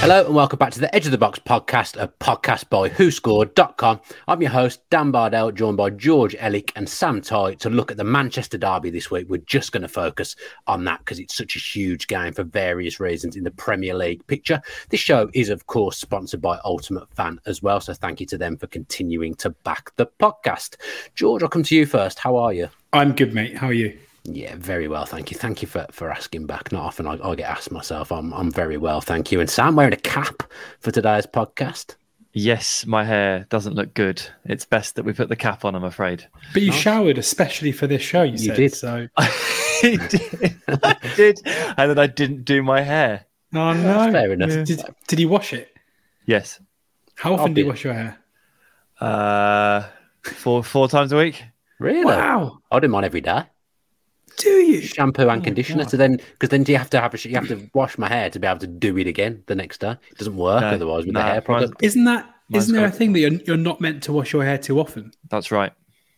Hello and welcome back to the Edge of the Box podcast, a podcast by WhoScored.com. I'm your host, Dan Bardell, joined by George Ellick and Sam Toy to look at the Manchester derby this week. We're just going to focus on that because it's such a huge game for various reasons in the Premier League picture. This show is, of course, sponsored by Ultimate Fan as well, so thank you to them for continuing to back the podcast. George, I'll come to you first. How are you? I'm good, mate. How are you? Yeah, very well, thank you. Thank you for asking back. Not often I get asked myself. I'm very well, thank you. And Sam, wearing a cap for today's podcast. Yes, my hair doesn't look good. It's best that we put the cap on, I'm afraid. But you showered especially for this show, you said. Did. So. I did. And then I didn't do my hair. Oh, no. That's fair enough. Yeah. Did you wash it? Yes. How often do you wash your hair? Four times a week. Really? Wow. I didn't mind every day. Do you shampoo and conditioner? God. So then, because then you have to wash my hair to be able to do it again the next day. It doesn't work otherwise with the hair product. Isn't there a thing that you're not meant to wash your hair too often? That's right.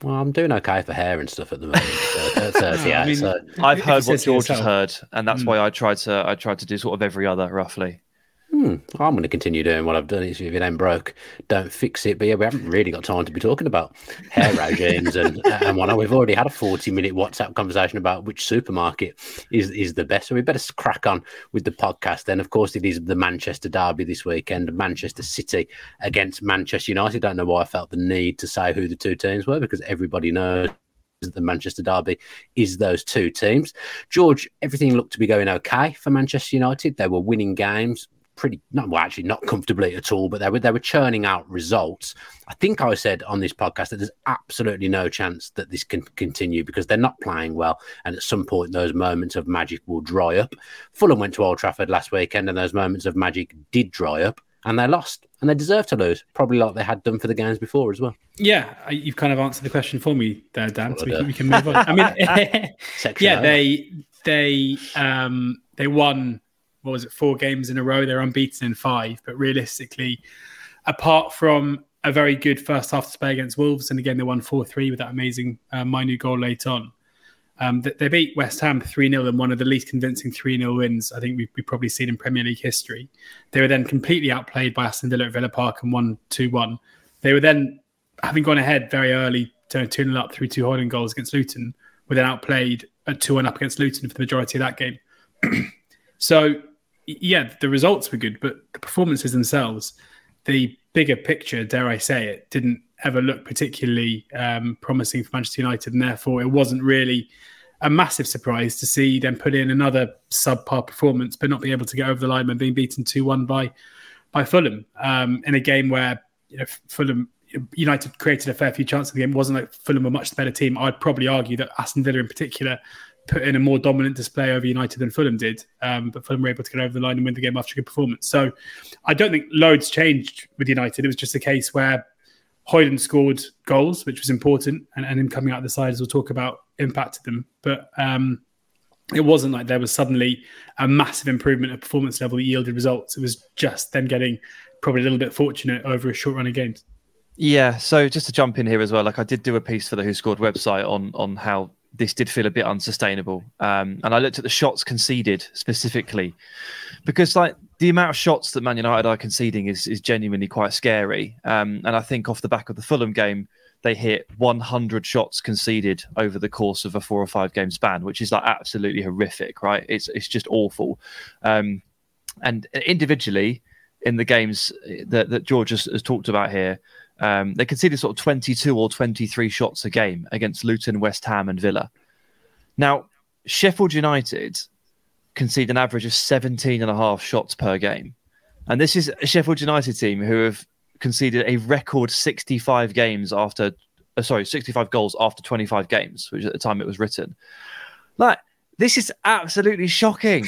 Well, I'm doing okay for hair and stuff at the moment. So I've heard what George has heard, and that's why I tried to do sort of every other roughly. I'm going to continue doing what I've done. If it ain't broke, don't fix it. But yeah, we haven't really got time to be talking about hair regimes and whatnot. We've already had a 40-minute WhatsApp conversation about which supermarket is the best. So we better crack on with the podcast then. Of course, it is the Manchester derby this weekend, Manchester City against Manchester United. I don't know why I felt the need to say who the two teams were because everybody knows. The Manchester derby is those two teams. George, everything looked to be going okay for Manchester United. They were winning games. Not comfortably at all, but they were churning out results. I think I said on this podcast that there's absolutely no chance that this can continue because they're not playing well, and at some point those moments of magic will dry up. Fulham went to Old Trafford last weekend, and those moments of magic did dry up, and they lost, and they deserve to lose, probably like they had done for the games before as well. Yeah, you've kind of answered the question for me there, Dan. So we can move on. I mean, they won. What was it, 4 games in a row? They're unbeaten in 5. But realistically, apart from a very good first half display against Wolves, and again, they won 4-3 with that amazing minute goal late on. They beat West Ham 3-0 in one of the least convincing 3-0 wins I think we've probably seen in Premier League history. They were then completely outplayed by Aston Villa at Villa Park and won 2-1. They were then, having gone ahead very early, turned 2-0 up through 2 Højlund goals against Luton, were then outplayed at 2-1 up against Luton for the majority of that game. So... yeah, the results were good, but the performances themselves, the bigger picture, dare I say it, didn't ever look particularly promising for Manchester United, and therefore it wasn't really a massive surprise to see them put in another subpar performance, but not being able to get over the line and being beaten 2-1 by Fulham in a game where United created a fair few chances in the game. It wasn't like Fulham were much the better team. I'd probably argue that Aston Villa in particular put in a more dominant display over United than Fulham did. But Fulham were able to get over the line and win the game after a good performance. So I don't think loads changed with United. It was just a case where Højlund scored goals, which was important. And him coming out of the side, as we'll talk about, impacted them. But it wasn't like there was suddenly a massive improvement at performance level that yielded results. It was just them getting probably a little bit fortunate over a short run of games. Yeah, so just to jump in here as well, like I did do a piece for the Who Scored website on how this did feel a bit unsustainable. And I looked at the shots conceded specifically because like the amount of shots that Man United are conceding is genuinely quite scary. And I think off the back of the Fulham game, they hit 100 shots conceded over the course of a 4 or 5 game span, which is like absolutely horrific, right? It's just awful. And individually in the games that George has talked about here, they conceded sort of 22 or 23 shots a game against Luton, West Ham and Villa. Now, Sheffield United concede an average of 17.5 shots per game. And this is a Sheffield United team who have conceded a record 65 goals after 25 games, which at the time it was written. Like, this is absolutely shocking.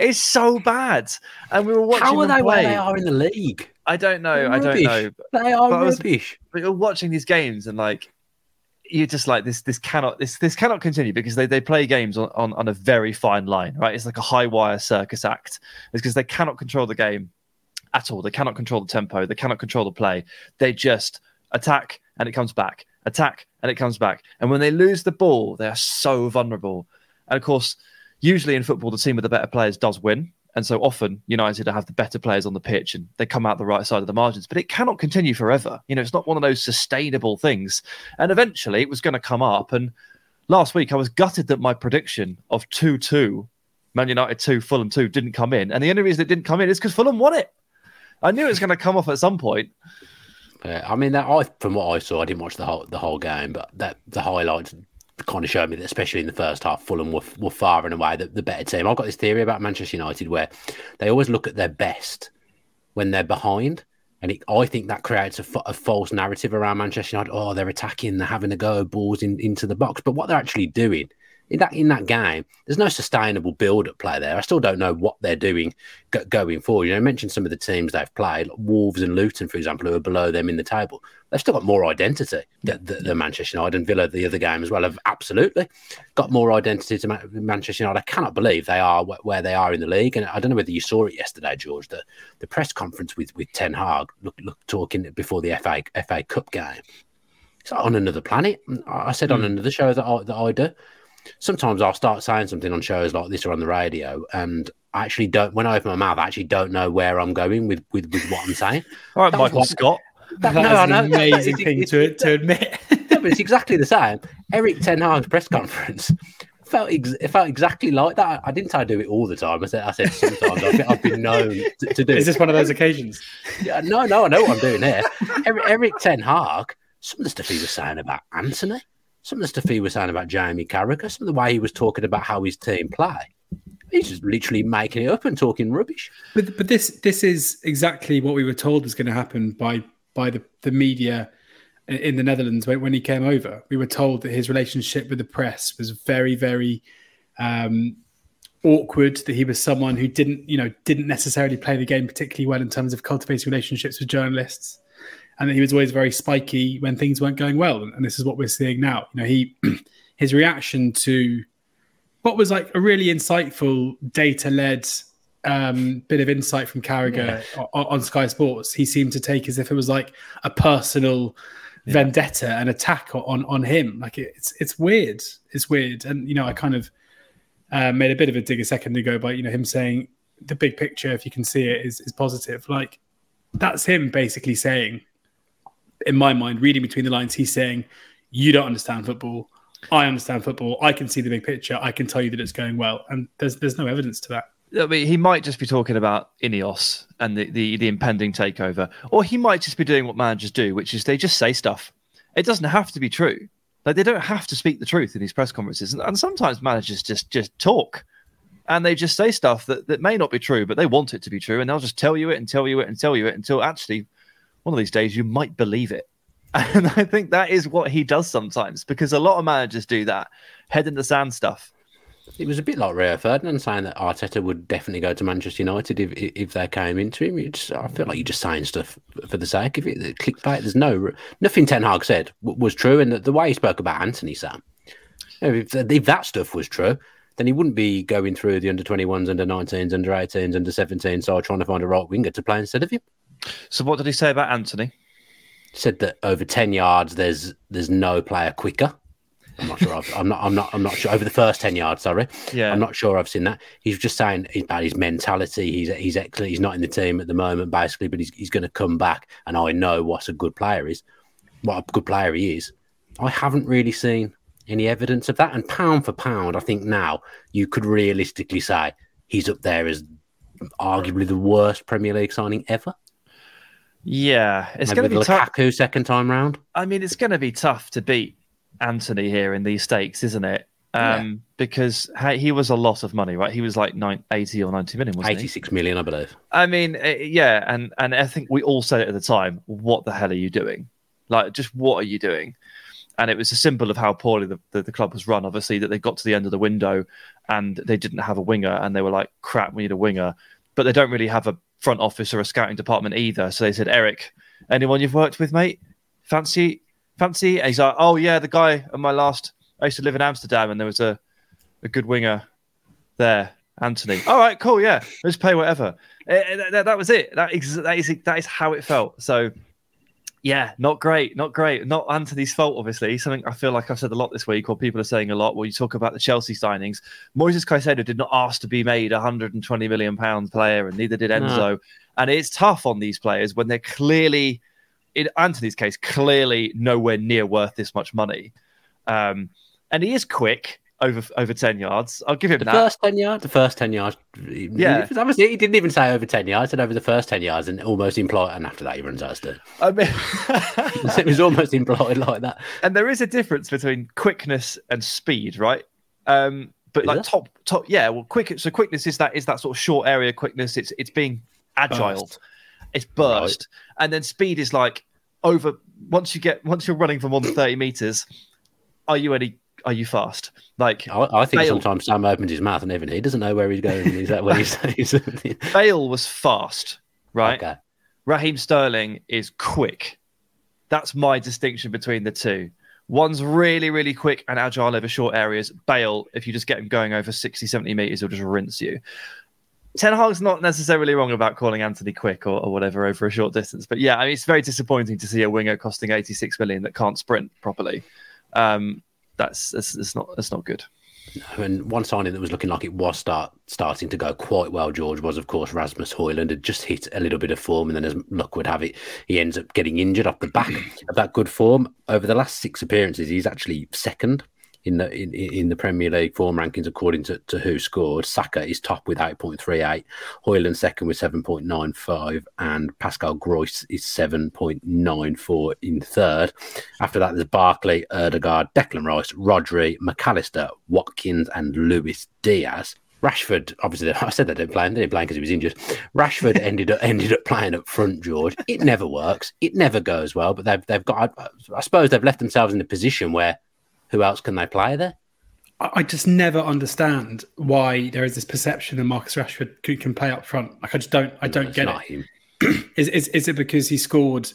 It's so bad. And we were watching how are them they play. Where they are in the league? I don't know. They are rubbish. But you're watching these games and like you're just like this cannot continue because they play games on a very fine line, right? It's like a high wire circus act. It's because they cannot control the game at all. They cannot control the tempo. They cannot control the play. They just attack and it comes back. Attack and it comes back. And when they lose the ball, they are so vulnerable. And of course, usually in football, the team with the better players does win. And so often United have the better players on the pitch and they come out the right side of the margins, but it cannot continue forever. You know, it's not one of those sustainable things. And eventually it was going to come up. And last week I was gutted that my prediction of 2-2, Man United 2, Fulham 2 didn't come in. And the only reason it didn't come in is because Fulham won it. I knew it was going to come off at some point. Yeah, I mean, from what I saw, I didn't watch the whole game, but the highlights kind of showed me that, especially in the first half, Fulham were far and away the better team. I've got this theory about Manchester United where they always look at their best when they're behind. And I think that creates a false narrative around Manchester United. Oh, they're attacking, they're having a go, balls into the box. But what they're actually doing in that game, there's no sustainable build-up play there. I still don't know what they're doing going forward. You know, I mentioned some of the teams they've played, like Wolves and Luton, for example, who are below them in the table. They've still got more identity than Manchester United, and Villa, the other game as well, have absolutely got more identity to Manchester United. I cannot believe they are where they are in the league. And I don't know whether you saw it yesterday, George, the press conference with Ten Hag, talking before the FA Cup game. It's like on another planet. I said on another show that I do. Sometimes I'll start saying something on shows like this or on the radio, and I actually don't. When I open my mouth, I actually don't know where I'm going with what I'm saying. All right, Michael Scott. That's an amazing thing to admit. No, but it's exactly the same. Eric Ten Hag's press conference felt exactly like that. I didn't. I do it all the time. I said sometimes. I've been known to do. Is this one of those occasions? Yeah, no. I know what I'm doing here. Eric Ten Hag. Some of the stuff he was saying about Antony. Some of the stuff he was saying about Jamie Carragher, some of the way he was talking about how his team play, he's just literally making it up and talking rubbish. But this is exactly what we were told was going to happen by the media in the Netherlands when he came over. We were told that his relationship with the press was very, very awkward, that he was someone who didn't necessarily play the game particularly well in terms of cultivating relationships with journalists. And he was always very spiky when things weren't going well. And this is what we're seeing now. You know, his reaction to what was like a really insightful data-led bit of insight from Carragher on Sky Sports, he seemed to take as if it was like a personal vendetta, an attack on him. Like it's weird. It's weird. And, you know, I kind of made a bit of a dig a second ago by, you know, him saying the big picture, if you can see it, is positive. Like that's him basically saying, in my mind, reading between the lines, he's saying, you don't understand football. I understand football. I can see the big picture. I can tell you that it's going well. And there's no evidence to that. I mean, he might just be talking about Ineos and the impending takeover, or he might just be doing what managers do, which is they just say stuff. It doesn't have to be true. Like they don't have to speak the truth in these press conferences. And sometimes managers just talk. And they just say stuff that may not be true, but they want it to be true. And they'll just tell you it and tell you it and tell you it until actually one of these days you might believe it. And I think that is what he does sometimes, because a lot of managers do that head in the sand stuff. It was a bit like Rio Ferdinand saying that Arteta would definitely go to Manchester United if they came into him. I feel like you're just saying stuff for the sake of it. The clickbait, there's nothing Ten Hag said was true. And the way he spoke about Antony, Sam, if that stuff was true, then he wouldn't be going through the under-21s, under-19s, under-18s, under-17s, so trying to find a right winger to play instead of him. So what did he say about Antony? He said that over 10 yards, there's no player quicker. I'm not sure. I'm not sure. Over the first 10 yards, sorry. Yeah. I'm not sure I've seen that. He's just saying about his mentality. He's excellent. He's not in the team at the moment, basically, but he's going to come back, and I know what a good player is. What a good player he is. I haven't really seen any evidence of that. And pound for pound, I think now you could realistically say he's up there as arguably the worst Premier League signing ever. Yeah. It's going to be tough. Lukaku second time round. I mean, it's going to be tough to beat Antony here in these stakes, isn't it? Because he was a lot of money, right? He was like 80 or 90 million, wasn't he? 86 million, I believe. I mean, yeah. And I think we all said it at the time, what the hell are you doing? Like, just what are you doing? And it was a symbol of how poorly the club was run, obviously, that they got to the end of the window and they didn't have a winger and they were like, crap, we need a winger. But they don't really have a front office or a scouting department either. So they said, Eric, anyone you've worked with, mate? Fancy? And he's like, oh, yeah, the guy at my last... I used to live in Amsterdam and there was a good winger there, Antony. All right, cool, yeah. Let's pay whatever. That was it. That is how it felt. So... Yeah, not great. Not Antony's fault, obviously. Something I feel like I've said a lot this week, or people are saying a lot, you talk about the Chelsea signings. Moises Caicedo did not ask to be made a £120 million player, and neither did Enzo. No. And it's tough on these players when they're clearly, in Antony's case, clearly nowhere near worth this much money. And he is quick. Over 10 yards. I'll give him that. The first 10 yards. Yeah. Obviously, he didn't even say over 10 yards. He said over the first 10 yards and almost implied. And after that, he runs out of steam. I mean, it was almost implied like that. And there is a difference between quickness and speed, right? But like top, yeah. Well, quick. So quickness is that sort of short area quickness. It's being agile. It's burst. Right. And then speed is like over. Once you're running for more than 30 meters, are you fast? Like I think Bale, sometimes Sam opens his mouth and even he doesn't know where he's going. Is that what he says? Bale was fast, right? Okay. Raheem Sterling is quick. That's my distinction between the two. One's really, really quick and agile over short areas. Bale, if you just get him going over 60, 70 metres, he'll just rinse you. Ten Hag's not necessarily wrong about calling Antony quick or whatever over a short distance. But yeah, I mean, it's very disappointing to see a winger costing 86 million that can't sprint properly. That's not good. No, and one signing that was looking like it was starting to go quite well, George, was of course Rasmus Højlund. Had just hit a little bit of form, and then as luck would have it, he ends up getting injured off the back of that good form. Over the last 6 appearances, he's actually second in the Premier League form rankings according to who scored. Saka is top with 8.38, Højlund second with 7.95, and Pascal Gross is 7.94 in third. After that, there's Barkley, Ødegaard, Declan Rice, Rodri, McAllister, Watkins, and Luis Diaz. Rashford, obviously, I said they didn't play because he was injured. Rashford ended up playing up front, George. It never works. It never goes well, but they've got, I suppose they've left themselves in a position where who else can they play there? I just never understand why there is this perception that Marcus Rashford can play up front. Like I don't get it. Is it because he scored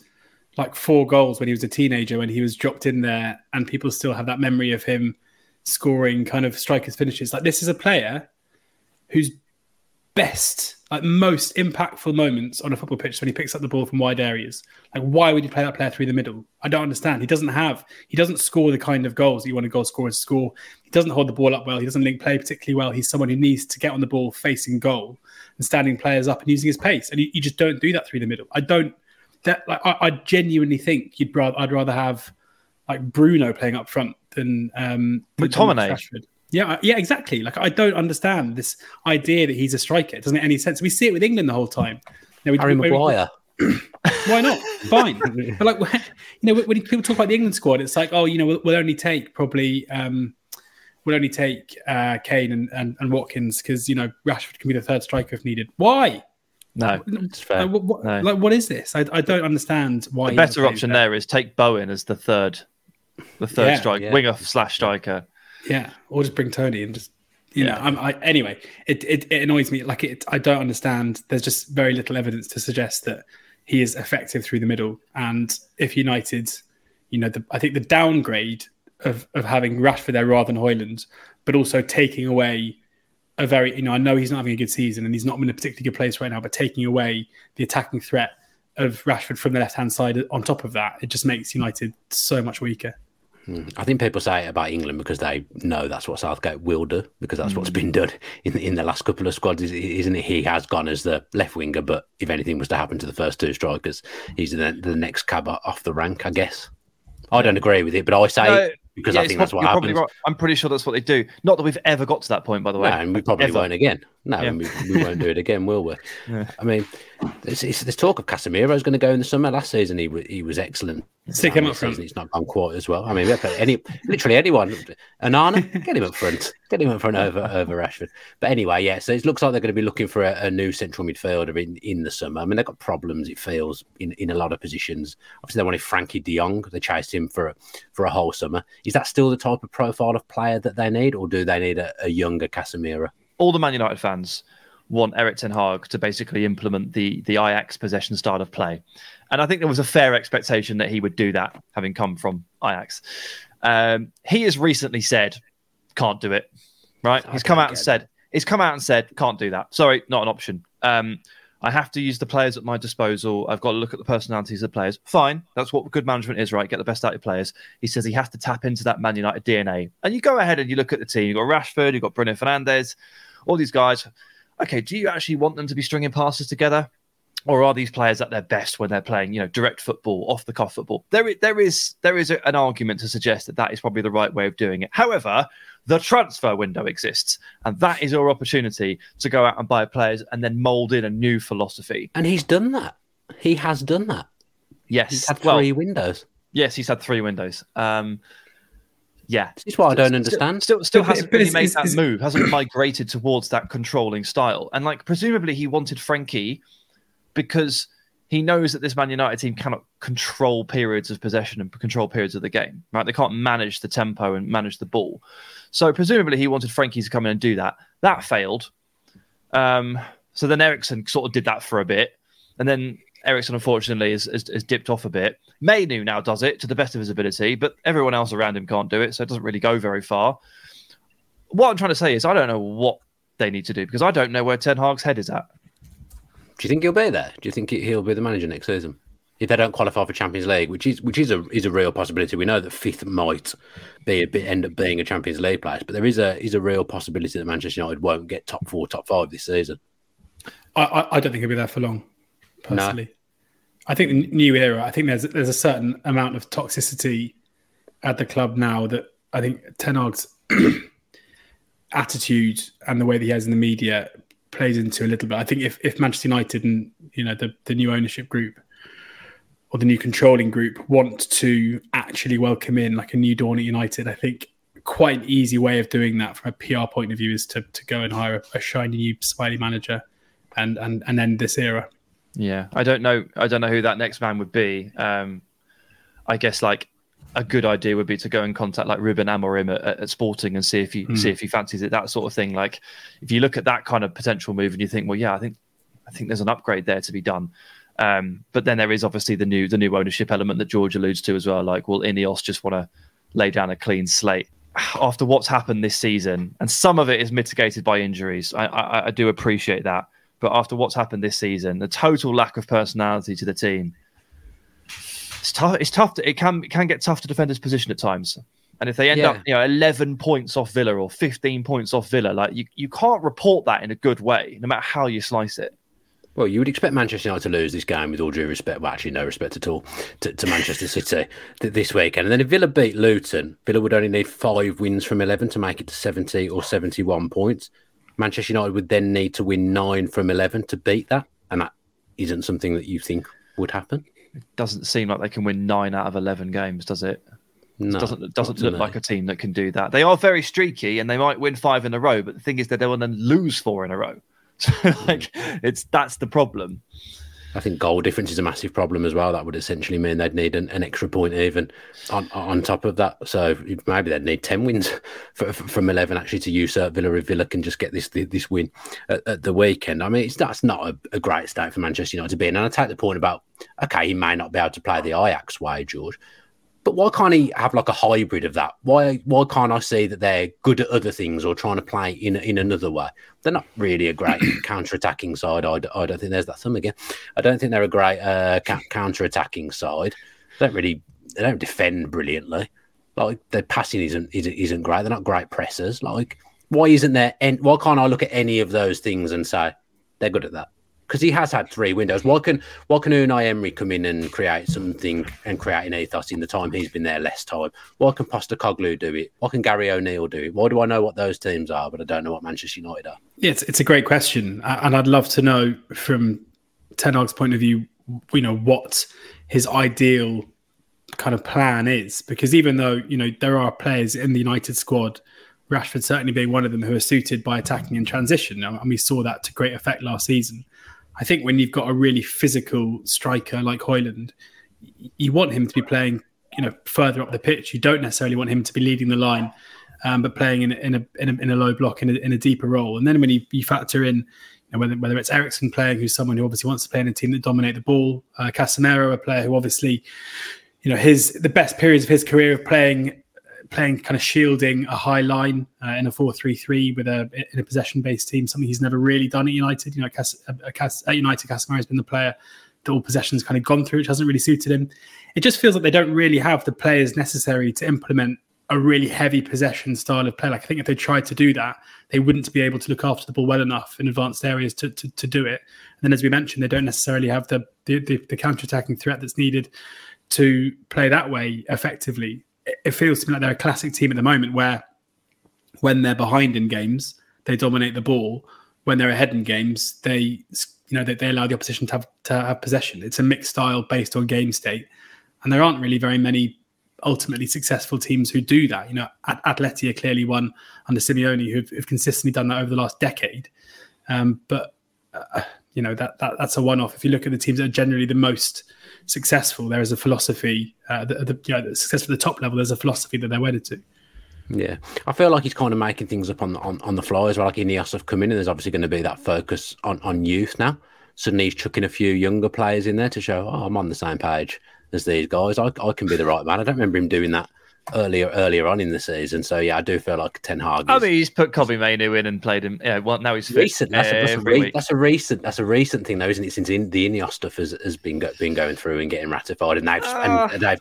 like 4 goals when he was a teenager, when he was dropped in there, and people still have that memory of him scoring kind of strikers finishes? Like, this is a player whose best, like most impactful moments on a football pitch is when he picks up the ball from wide areas. Like, why would you play that player through the middle? I don't understand. He doesn't score the kind of goals that you want a goal scorer to score. He doesn't hold the ball up well. He doesn't link play particularly well. He's someone who needs to get on the ball facing goal and standing players up and using his pace. And you just don't do that through the middle. I genuinely think I'd rather have like Bruno playing up front than McTominay. Rashford. Yeah, exactly. Like, I don't understand this idea that he's a striker. It doesn't make any sense. We see it with England the whole time. You know, Harry Maguire. Why not? Fine. But like, you know, when people talk about the England squad, it's like, oh, you know, we'll only take Kane and Watkins because, you know, Rashford can be the third striker if needed. Why? No, it's fair. Like, what is this? I don't understand why. The better option there is take Bowen as the third striker, winger / striker. Yeah, or just bring Tony and just, you know. Anyway, it annoys me. Like, I don't understand. There's just very little evidence to suggest that he is effective through the middle. And if United, you know, I think the downgrade of having Rashford there rather than Højlund, but also taking away a very, you know, I know he's not having a good season and he's not in a particularly good place right now, but taking away the attacking threat of Rashford from the left-hand side on top of that, it just makes United so much weaker. I think people say it about England because they know that's what Southgate will do, because that's what's been done in the last couple of squads, isn't it? He has gone as the left winger, but if anything was to happen to the first 2 strikers, he's the next cab off the rank, I guess. I don't agree with it, but I say it because I think that's what happens. Right. I'm pretty sure that's what they do. Not that we've ever got to that point, by the way. No, and we probably won't again. No, yeah. we won't do it again, will we? Yeah. I mean, there's talk of Casemiro's going to go in the summer. Last season, he was excellent. Stick him up front. He's not done quite as well. I mean, literally anyone. Onana, get him up front. Get him up front over Rashford. But anyway, yeah, so it looks like they're going to be looking for a new central midfielder in the summer. I mean, they've got problems, it feels, in a lot of positions. Obviously, they wanted Frankie De Jong. They chased him for a whole summer. Is that still the type of profile of player that they need, or do they need a younger Casemiro? All the Man United fans want Erik ten Hag to basically implement the Ajax possession style of play. And I think there was a fair expectation that he would do that, having come from Ajax. He has recently said, can't do it, right? He's come out and said, can't do that. Sorry, not an option. I have to use the players at my disposal. I've got to look at the personalities of the players. Fine. That's what good management is, right? Get the best out of your players. He says he has to tap into that Man United DNA. And you go ahead and you look at the team. You've got Rashford, you've got Bruno Fernandes, all these guys. Okay, do you actually want them to be stringing passes together? Or are these players at their best when they're playing, you know, direct football, off-the-cuff football? There is an argument to suggest that that is probably the right way of doing it. However, the transfer window exists, and that is our opportunity to go out and buy players and then mould in a new philosophy. And he's done that. He has done that. Yes. He's had three windows. Yes, he's had three windows. Yeah. This is what I don't understand. Still hasn't really made that move, hasn't migrated towards that controlling style. And, like, presumably he wanted Frankie... because he knows that this Man United team cannot control periods of possession and control periods of the game, right? They can't manage the tempo and manage the ball. So presumably he wanted Frankie to come in and do that. That failed. So then Eriksen sort of did that for a bit. And then Eriksen, unfortunately, has dipped off a bit. Mainu now does it to the best of his ability, but everyone else around him can't do it, so it doesn't really go very far. What I'm trying to say is I don't know what they need to do because I don't know where Ten Hag's head is at. Do you think he'll be there? Do you think he'll be the manager next season if they don't qualify for Champions League, which is a real possibility? We know that fifth might end up being a Champions League place, but there is a real possibility that Manchester United won't get top four, top five this season. I don't think he'll be there for long, personally. No. I think the new era. I think there's a certain amount of toxicity at the club now that I think Ten Hag's attitude and the way that he has in the media plays into a little bit. I think if Manchester United and, you know, the new ownership group or the new controlling group want to actually welcome in like a new dawn at United, I think quite an easy way of doing that from a PR point of view is to go and hire a shiny new smiley manager and end this era. Yeah, I don't know who that next man would be. I guess like a good idea would be to go and contact like Ruben Amorim at Sporting and see if he fancies it, that sort of thing. Like if you look at that kind of potential move and you think, well, yeah, I think there's an upgrade there to be done. But then there is obviously the new ownership element that George alludes to as well. Like, will Ineos just want to lay down a clean slate after what's happened this season? And some of it is mitigated by injuries. I do appreciate that. But after what's happened this season, the total lack of personality to the team, It can get tough to defend his position at times. And if they end up, you know, 11 points off Villa or 15 points off Villa, like you can't report that in a good way, no matter how you slice it. Well, you would expect Manchester United to lose this game with all due respect, well, actually no respect at all, to Manchester City this weekend. And then if Villa beat Luton, Villa would only need 5 wins from 11 to make it to 70 or 71 points. Manchester United would then need to win 9 from 11 to beat that. And that isn't something that you think would happen. It doesn't seem like they can win 9 out of 11 games, does it? No, it doesn't look like a team that can do that. They are very streaky and they might win 5 in a row, but the thing is that they will then lose 4 in a row. So, like, that's the problem. I think goal difference is a massive problem as well. That would essentially mean they'd need an extra point even on top of that. So maybe they'd need 10 wins from 11 actually to usurp Villa if Villa can just get this win at the weekend. I mean, that's not a great state for Manchester United to be in. And I take the point about, okay, he may not be able to play the Ajax way, George, but why can't he have like a hybrid of that? Why can't I see that they're good at other things or trying to play in another way? They're not really a great counter-attacking side. I don't think there's that thumb again. I don't think they're a great counter-attacking side. They don't defend brilliantly. Like their passing isn't great. They're not great pressers. Like why can't I look at any of those things and say they're good at that? Because he has had 3 windows. Why can Unai Emery come in and create something and create an ethos in the time he's been there less time? Why can Postecoglou do it? Why can Gary O'Neill do it? Why do I know what those teams are, but I don't know what Manchester United are? Yeah, it's a great question. And I'd love to know from Ten Hag's point of view, you know, what his ideal kind of plan is. Because even though, you know, there are players in the United squad, Rashford certainly being one of them, who are suited by attacking in transition. And we saw that to great effect last season. I think when you've got a really physical striker like Højlund, you want him to be playing, you know, further up the pitch. You don't necessarily want him to be leading the line, but playing in a low block in a deeper role. And then when you factor in, you know, whether it's Eriksen playing, who's someone who obviously wants to play in a team that dominate the ball, Casemiro, a player who obviously, you know, the best periods of his career of playing playing kind of shielding a high line in a 4-3-3 with in a possession-based team, something he's never really done at United. You know, at United, Casemiro's been the player that all possession's kind of gone through, which hasn't really suited him. It just feels like they don't really have the players necessary to implement a really heavy possession style of play. Like, I think if they tried to do that, they wouldn't be able to look after the ball well enough in advanced areas to do it. And then, as we mentioned, they don't necessarily have the counter-attacking threat that's needed to play that way effectively. It feels to me like they're a classic team at the moment where, when they're behind in games, they dominate the ball. When they're ahead in games, they allow the opposition to have possession. It's a mixed style based on game state, and there aren't really very many ultimately successful teams who do that. You know, Atleti are clearly one under Simeone who've consistently done that over the last decade. That's a one-off. If you look at the teams that are generally the most successful, there is a philosophy successful at the top level. There's a philosophy that they're wedded to. Yeah, I feel like he's kind of making things up on the fly as well. Like Ineos have come in, and there's obviously going to be that focus on youth now. Suddenly he's chucking a few younger players in there to show, oh, I'm on the same page as these guys. I can be the right man. I don't remember him doing that earlier on in the season. So yeah, I do feel like Ten Hag. I mean, he's put Kobbie Mainoo in and played him. Yeah, well, now he's recent. That's a recent thing, though, isn't it? Since the Ineos stuff has been going through and getting ratified, and they've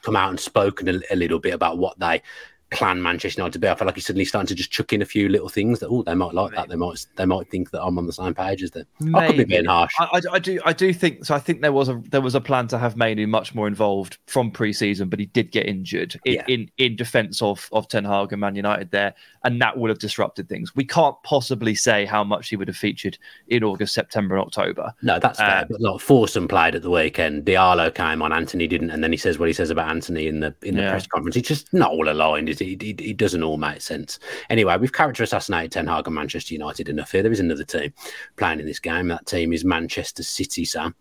come out and spoken a little bit about what they plan Manchester United to be. I feel like he's suddenly starting to just chuck in a few little things that they might like that. They might think that I'm on the same page as them. I could be being harsh. I do think so. I think there was a plan to have Mainoo much more involved from pre-season, but he did get injured in defence of Ten Hag and Man United there, and that would have disrupted things. We can't possibly say how much he would have featured in August, September, and October. No, that's fair. But look, Forsum played at the weekend. Diallo came on. Antony didn't, and then he says what he says about Antony in the press conference. He's just not all aligned. It doesn't all make sense. Anyway, we've character assassinated Ten Hag and Manchester United enough here. There is another team playing in this game. That team is Manchester City, Sam.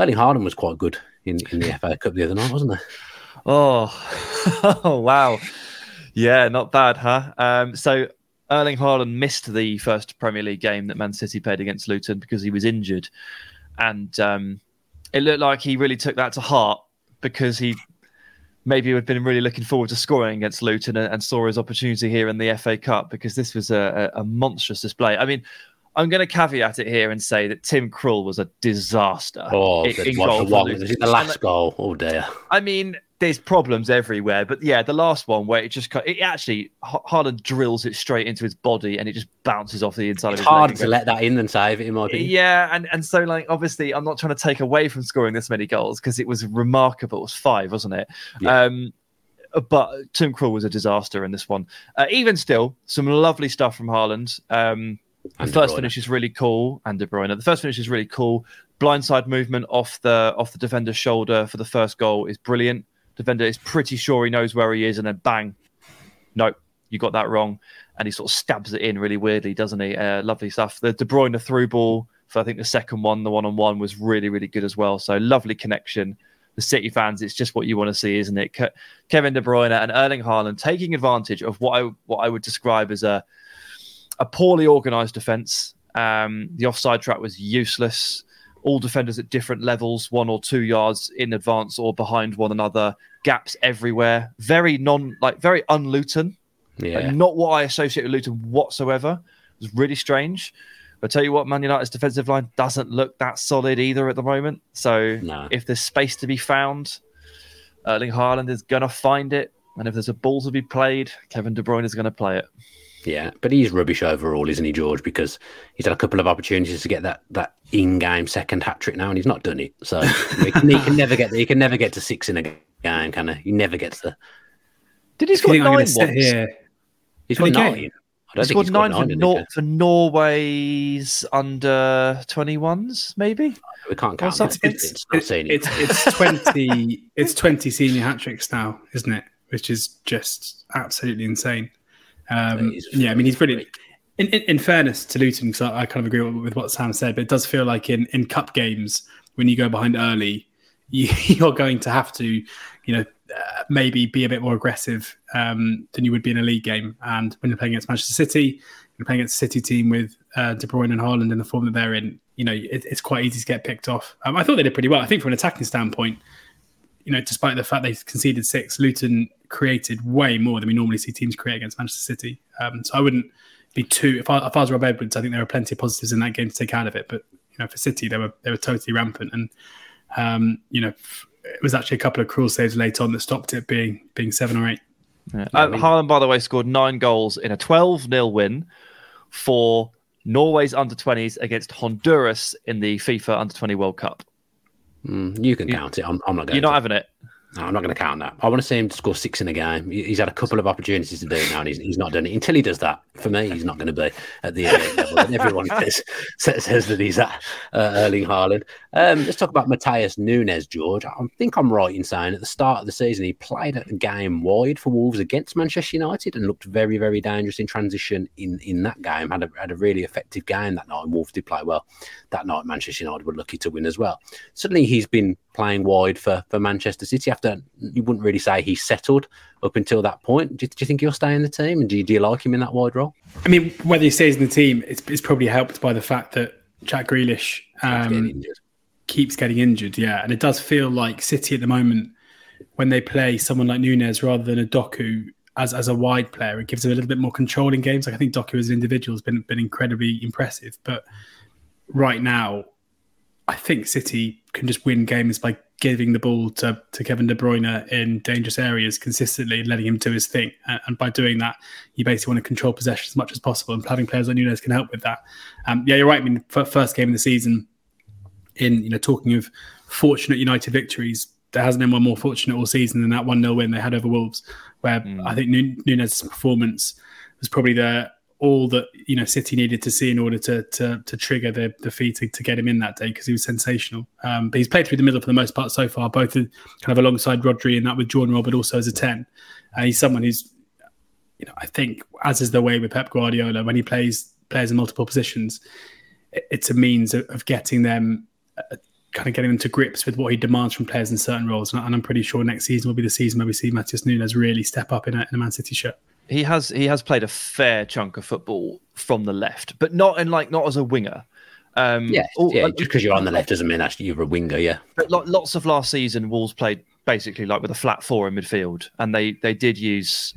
Erling Haaland was quite good in the FA Cup the other night, wasn't he? Oh, wow. Yeah, not bad, huh? So Erling Haaland missed the first Premier League game that Man City played against Luton because he was injured. And it looked like he really took that to heart because he... Maybe he had been really looking forward to scoring against Luton and saw his opportunity here in the FA Cup because this was a monstrous display. I mean, I'm going to caveat it here and say that Tim Krul was a disaster. Oh, the last goal. Oh, dear. I mean, there's problems everywhere. But yeah, the last one where Haaland drills it straight into his body and it just bounces off the inside of his leg. It's harder to let that in than save it, in my opinion. Yeah, and so, like, obviously, I'm not trying to take away from scoring this many goals because it was remarkable. It was 5, wasn't it? Yeah. But Tim Krul was a disaster in this one. Even still, some lovely stuff from Haaland. De Bruyne. The first finish is really cool. Blindside movement off the defender's shoulder for the first goal is brilliant. Defender is pretty sure he knows where he is, and then bang, nope, you got that wrong. And he sort of stabs it in really weirdly, doesn't he? Lovely stuff. The De Bruyne through ball for, I think, the second one, the one-on-one, was really, really good as well. So lovely connection. The City fans, it's just what you want to see, isn't it? Kevin De Bruyne and Erling Haaland taking advantage of what I would describe as a poorly organised defence. The offside trap was useless. All defenders at different levels, 1 or 2 yards in advance or behind one another. Gaps everywhere. Very un-Luton. Yeah. Like, not what I associate with Luton whatsoever. It was really strange. But I tell you what, Man United's defensive line doesn't look that solid either at the moment. So if there's space to be found, Erling Haaland is going to find it. And if there's a ball to be played, Kevin De Bruyne is going to play it. Yeah, but he's rubbish overall, isn't he, George? Because he's had a couple of opportunities to get that in-game second hat-trick now, and he's not done it. So he can never get to 6 in a game, can he? He never gets there. Did he score 9 once? He's got 9. He scored nine for Norway's under 21s, maybe. We can't count. It's 20 senior hat-tricks now, isn't it? Which is just absolutely insane. I mean, he's brilliant. In fairness to Luton, because I kind of agree with what Sam said, but it does feel like in cup games, when you go behind early, you're going to have to, maybe be a bit more aggressive than you would be in a league game. And when you're playing against Manchester City, you're playing against a City team with De Bruyne and Haaland in the form that they're in, it's quite easy to get picked off. I thought they did pretty well. I think from an attacking standpoint, despite the fact they conceded 6, Luton created way more than we normally see teams create against Manchester City. So I wouldn't be too... If I was Rob Edwards, I think there were plenty of positives in that game to take out of it. But you know, for City, they were totally rampant. And you know, it was actually a couple of Krul saves late on that stopped it being 7 or 8. Yeah. Haaland, by the way, scored 9 goals in a 12-0 win for Norway's under-20s against Honduras in the FIFA under-20 World Cup. You can count it. I'm not going to. You're not having it. No, I'm not going to count that. I want to see him to score 6 in a game. He's had a couple of opportunities to do it now, and he's not done it. Until he does that, for me, he's not going to be at the elite level. And everyone says that he's at Erling Haaland. Let's talk about Mateus Nunes, George. I think I'm right in saying at the start of the season, he played a game wide for Wolves against Manchester United and looked very, very dangerous in transition in that game. Had a really effective game that night, and Wolves did play well. That night, Manchester United were lucky to win as well. Suddenly, he's been playing wide for Manchester City. You wouldn't really say he's settled up until that point. Do you think he'll stay in the team, and do you like him in that wide role? I mean, whether he stays in the team, it's probably helped by the fact that Jack Grealish keeps getting injured. Yeah, and it does feel like City at the moment, when they play someone like Nunes rather than a Doku as a wide player, it gives them a little bit more control in games. Like, I think Doku as an individual has been incredibly impressive, but right now, I think City can just win games by giving the ball to Kevin De Bruyne in dangerous areas consistently, letting him do his thing. And by doing that, you basically want to control possession as much as possible. And having players like Nunes can help with that. Yeah, you're right. I mean, first game of the season, in, you know, talking of fortunate United victories, there hasn't been one more fortunate all season than that 1-0 win they had over Wolves, where I think Nunes' performance was probably all that, you know, City needed to see in order to trigger the fee to get him in that day, because he was sensational. But he's played through the middle for the most part so far, both kind of alongside Rodri and that with Jordan Robb, but also as a 10. He's someone who's, you know, I think, as is the way with Pep Guardiola, when he plays players in multiple positions, it's a means of getting them, getting them to grips with what he demands from players in certain roles. And I'm pretty sure next season will be the season where we see Mateus Nunes really step up in a Man City shirt. He has played a fair chunk of football from the left, but not as a winger. Just because you're on the left doesn't mean actually you're a winger, yeah. But lots of last season, Wolves played basically like with a flat 4 in midfield, and they did use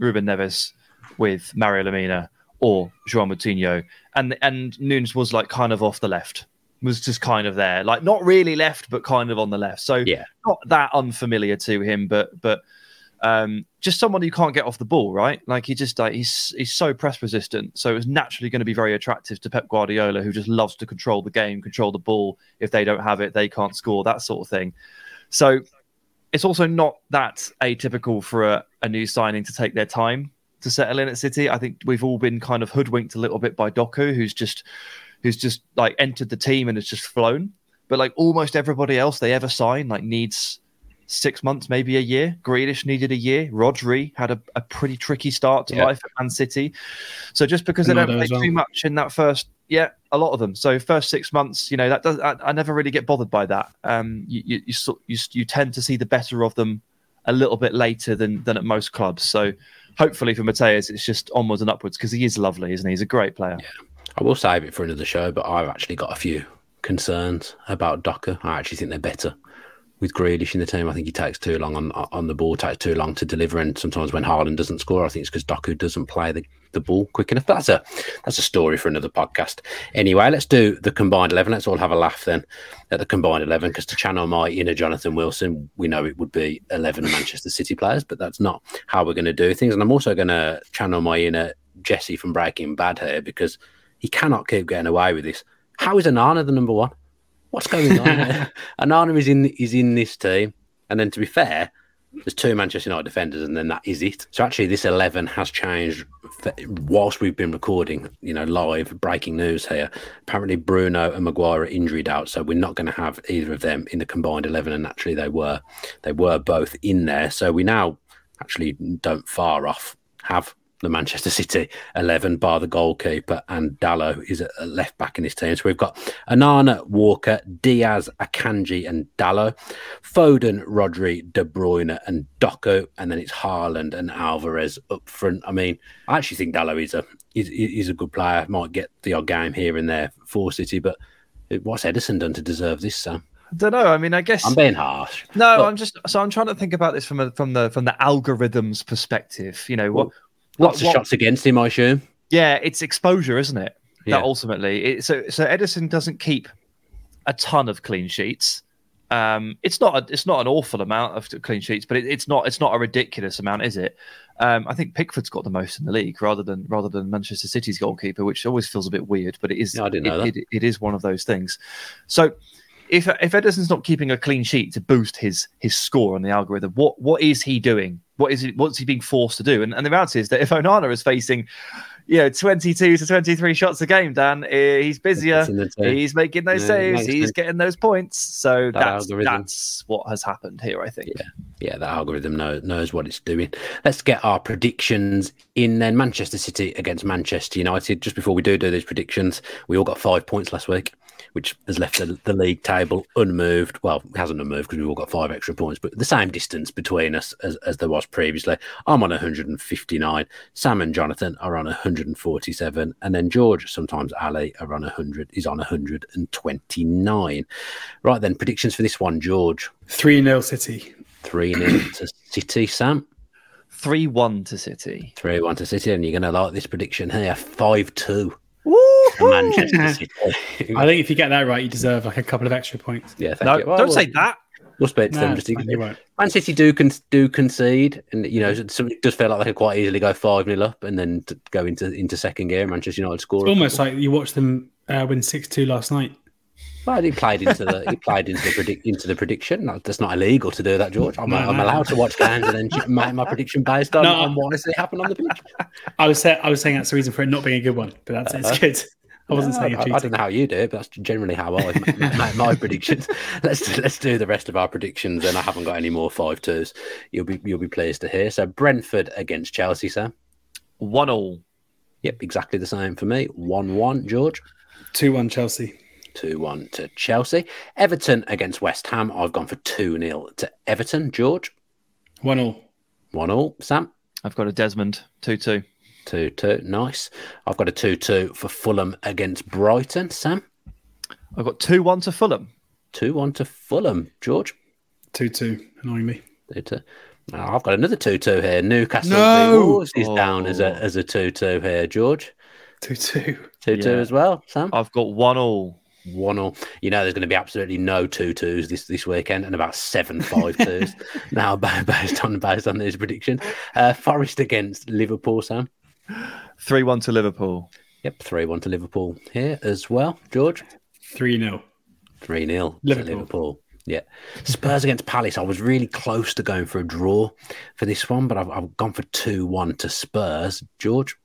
Ruben Neves with Mario Lemina or João Moutinho, and Nunes was like kind of off the left, was just kind of there, like not really left, but kind of on the left. So yeah, not that unfamiliar to him, but. Just someone who can't get off the ball, right? Like he's so press resistant, so it's naturally going to be very attractive to Pep Guardiola, who just loves to control the game, control the ball. If they don't have it, they can't score, that sort of thing. So it's also not that atypical for a new signing to take their time to settle in at City. I think we've all been kind of hoodwinked a little bit by Doku, who's just like entered the team and has just flown. But like almost everybody else they ever sign, like needs 6 months, maybe a year. Grealish needed a year. Rodri had a pretty tricky start to life at Man City. So just because they don't play too much in that first, a lot of them. So first 6 months, you know, that does. I never really get bothered by that. You tend to see the better of them a little bit later than at most clubs. So hopefully for Mateus, it's just onwards and upwards, because he is lovely, isn't he? He's a great player. Yeah. I will save it for another show, but I've actually got a few concerns about Doku. I actually think they're better with Grealish in the team. I think he takes too long on the ball, takes too long to deliver, and sometimes when Haaland doesn't score, I think it's because Doku doesn't play the ball quick enough. That's a story for another podcast. Anyway, let's do the combined 11. Let's all have a laugh then at the combined 11, because to channel my inner Jonathan Wilson, we know it would be 11 Manchester City players, but that's not how we're going to do things. And I'm also going to channel my inner Jesse from Breaking Bad here, because he cannot keep getting away with this. How is Onana the number one? What's going on? Onana is in this team. And then, to be fair, there's 2 Manchester United defenders, and then that is it. So actually this 11 has changed whilst we've been recording, you know, live breaking news here. Apparently Bruno and Maguire are injury out, so we're not going to have either of them in the combined 11, and actually they were both in there. So we now actually don't far off have the Manchester City 11, bar the goalkeeper, and Dalot is a left back in this team. So we've got Onana, Walker, Diaz, Akanji, and Dalot, Foden, Rodri, De Bruyne, and Doku, and then it's Haaland and Alvarez up front. I mean, I actually think Dalot is a good player. Might get the odd game here and there for City, but what's Edison done to deserve this, Sam? I don't know. I mean, I guess I'm being harsh. No, but... I'm trying to think about this from the algorithm's perspective. You know, lots of shots against him, I assume. Yeah, it's exposure, isn't it? Yeah. That ultimately, so Edison doesn't keep a ton of clean sheets. It's not an awful amount of clean sheets, but it's not a ridiculous amount, is it? I think Pickford's got the most in the league, rather than Manchester City's goalkeeper, which always feels a bit weird, but it is. Yeah, I didn't know that. It is one of those things. So, if Ederson's not keeping a clean sheet to boost his score on the algorithm, what is he doing? What's he being forced to do? And the reality is that if Onana is facing, 22 to 23 shots a game, Dan, he's busier. He's making those saves. He's getting those points. So that's what has happened here, I think. Yeah, the algorithm knows what it's doing. Let's get our predictions in then. Manchester City against Manchester United. Just before we do these predictions, we all got 5 points last week, which has left the league table unmoved. Well, it hasn't unmoved because we've all got 5 extra points, but the same distance between us as there was previously. I'm on 159. Sam and Jonathan are on 147. And then George, sometimes Ali, are on 100. He's on 129. Right then, predictions for this one, George. 3-0 City. 3-0 to City, Sam. 3-1 to City. 3-1 to City. And you're going to like this prediction here. 5-2. Manchester City. I think if you get that right, you deserve like a couple of extra points. Yeah, thank you. Well, don't say that. We'll spare it to them. Just Man City do concede, and it does feel like they could quite easily go 5-0 up and then go into second gear. Manchester United score. It's almost like you watched them win 6-2 last night. Well, he played into the prediction. That's not illegal to do that, George. I'm allowed to watch games and then make my prediction based on what has happened on the pitch. I was saying that's the reason for it not being a good one, but it's good. I wasn't saying cheating. I don't know how you do it, but that's generally how I make my predictions. Let's do the rest of our predictions, and I haven't got any more 5-2s. You'll be pleased to hear. So Brentford against Chelsea, Sam. 1-1. Yep, exactly the same for me. 1-1, George. 2-1 Chelsea. 2-1 to Chelsea. Everton against West Ham. I've gone for 2-0 to Everton. George? 1-1. 1-1. Sam? I've got a Desmond. 2-2. 2-2. Nice. I've got a 2-2 for Fulham against Brighton. Sam? I've got 2-1 to Fulham. 2-1 to Fulham. George? 2-2. Annoying me. 2-2. Oh, I've got another 2-2 here. Newcastle. No! He's down as a 2-2 here. George? 2-2. 2-2 as well. Sam? I've got 1-1. 1-0. There's going to be absolutely no 2-2s this weekend, and about 7 5-2s now based on this prediction. Forest against Liverpool, Sam. 3-1 to Liverpool. Yep, 3-1 to Liverpool here as well. George? 3-0. 3-0 to Liverpool. Yeah. Spurs against Palace. I was really close to going for a draw for this one, but I've gone for 2-1 to Spurs. George?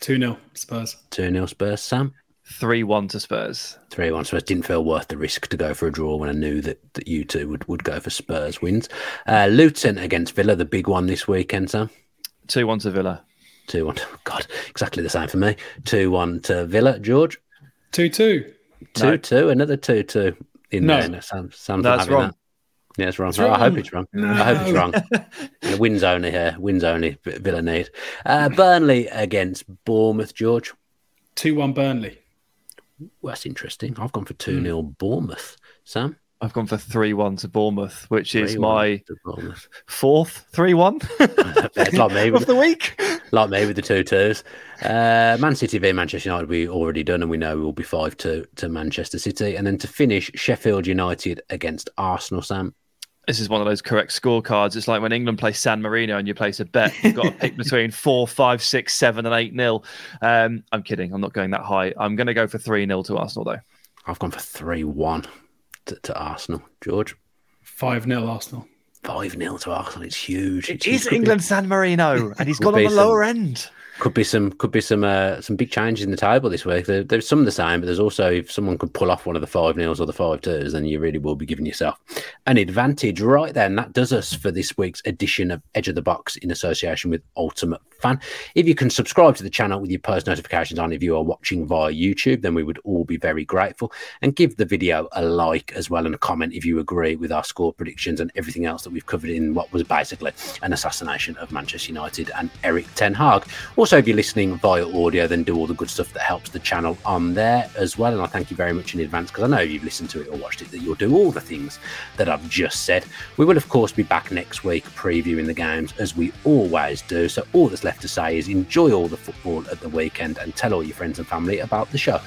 2-0 Spurs. 2-0 Spurs. Sam? 3-1 to Spurs. 3-1 Spurs. Didn't feel worth the risk to go for a draw when I knew that you two would go for Spurs wins. Luton against Villa, the big one this weekend, Sam. 2-1 to Villa. 2-1. God, exactly the same for me. 2-1 to Villa. George? 2-2. 2-2. Another 2-2 in there. No, that's wrong. Yeah, it's wrong. I hope it's wrong. No. I hope it's wrong. Wins only here. Wins only. Villa need. Burnley against Bournemouth. George? 2-1 Burnley. That's interesting. I've gone for 2-0 Bournemouth. Sam? I've gone for 3-1 to Bournemouth, which is my fourth 3-1 of the week. Like me with the 2-2s. Man City v Manchester United, we've already done, and we know we'll be 5-2 to Manchester City. And then to finish, Sheffield United against Arsenal, Sam. This is one of those correct scorecards. It's like when England play San Marino and you place a bet. You've got to pick between 4, 5, 6, 7, and 8-0. I'm kidding. I'm not going that high. I'm going to go for 3-0 to Arsenal, though. I've gone for 3-1 to Arsenal. George? 5-0 Arsenal. 5-0 to Arsenal. It's huge. It is England San Marino, and he's gone on the lower end. Could be some big changes in the table this week. There's some of the same, but there's also, if someone could pull off one of the 5-0s or the 5-2s, then you really will be giving yourself an advantage. Right then, that does us for this week's edition of Edge of the Box in association with Ultimate Fan. If you can subscribe to the channel with your post notifications on, if you are watching via YouTube, then we would all be very grateful, and give the video a like as well and a comment if you agree with our score predictions and everything else that we've covered in what was basically an assassination of Manchester United and Erik ten Hag. Also, if you're listening via audio, then do all the good stuff that helps the channel on there as well, and I thank you very much in advance, because I know if you've listened to it or watched it that you'll do all the things that I've just said. We will of course be back next week previewing the games as we always do, so all that's left to say is enjoy all the football at the weekend and tell all your friends and family about the show.